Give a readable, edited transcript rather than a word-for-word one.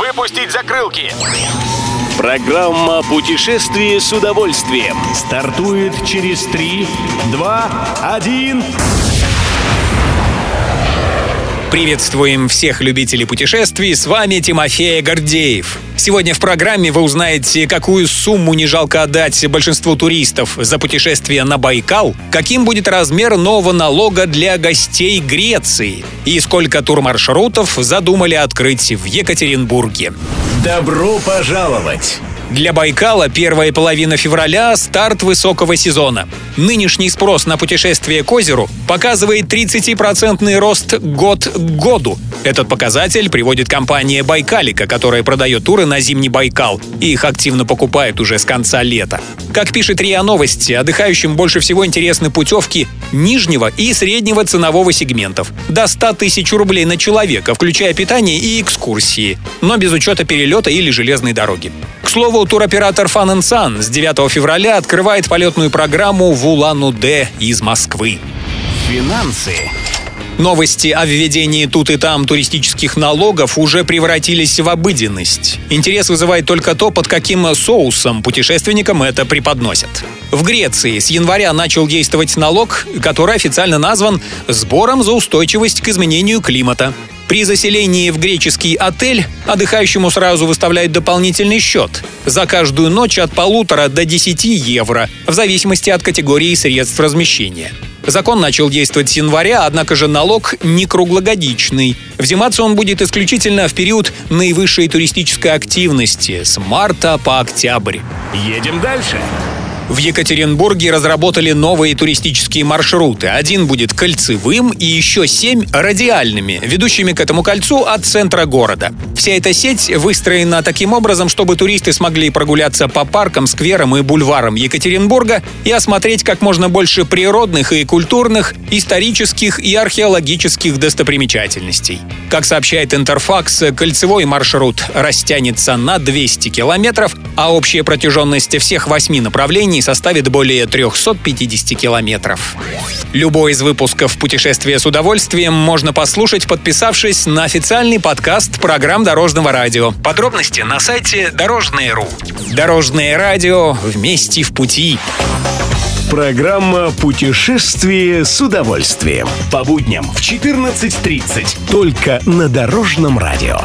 выпустить закрылки. Программа «Путешествие с удовольствием» стартует через 3, 2, 1... Приветствуем всех любителей путешествий, с вами Тимофей Гордеев. Сегодня в программе вы узнаете, какую сумму не жалко отдать большинству туристов за путешествие на Байкал, каким будет размер нового налога для гостей Греции и сколько турмаршрутов задумали открыть в Екатеринбурге. Добро пожаловать! Для Байкала первая половина февраля – старт высокого сезона. Нынешний спрос на путешествие к озеру показывает 30% рост год к году. Этот показатель приводит компания «Байкалика», которая продает туры на зимний Байкал и их активно покупает уже с конца лета. Как пишет РИА Новости, отдыхающим больше всего интересны путевки нижнего и среднего ценового сегментов до 100 тысяч рублей на человека, включая питание и экскурсии, но без учета перелета или железной дороги. К слову, туроператор Fun & Sun с 9 февраля открывает полетную программу в Улан-Удэ из Москвы. Финансы. Новости о введении тут и там туристических налогов уже превратились в обыденность. Интерес вызывает только то, под каким соусом путешественникам это преподносят. В Греции с января начал действовать налог, который официально назван «сбором за устойчивость к изменению климата». При заселении в греческий отель отдыхающему сразу выставляют дополнительный счет за каждую ночь от 1,5 до 10 евро, в зависимости от категории средств размещения. Закон начал действовать с января, однако же налог не круглогодичный. Взиматься он будет исключительно в период наивысшей туристической активности с марта по октябрь. Едем дальше. В Екатеринбурге разработали новые туристические маршруты. Один будет кольцевым и еще 7 радиальными, ведущими к этому кольцу от центра города. Вся эта сеть выстроена таким образом, чтобы туристы смогли прогуляться по паркам, скверам и бульварам Екатеринбурга и осмотреть как можно больше природных и культурных, исторических и археологических достопримечательностей. Как сообщает Интерфакс, кольцевой маршрут растянется на 200 километров, а общая протяженность всех 8 направлений составит более 350 километров. Любой из выпусков «Путешествия с удовольствием» можно послушать, подписавшись на официальный подкаст программ Дорожного радио. Подробности на сайте Дорожное.ру. Дорожное радио. Вместе в пути. Программа «Путешествие с удовольствием». По будням в 14:30 только на Дорожном радио.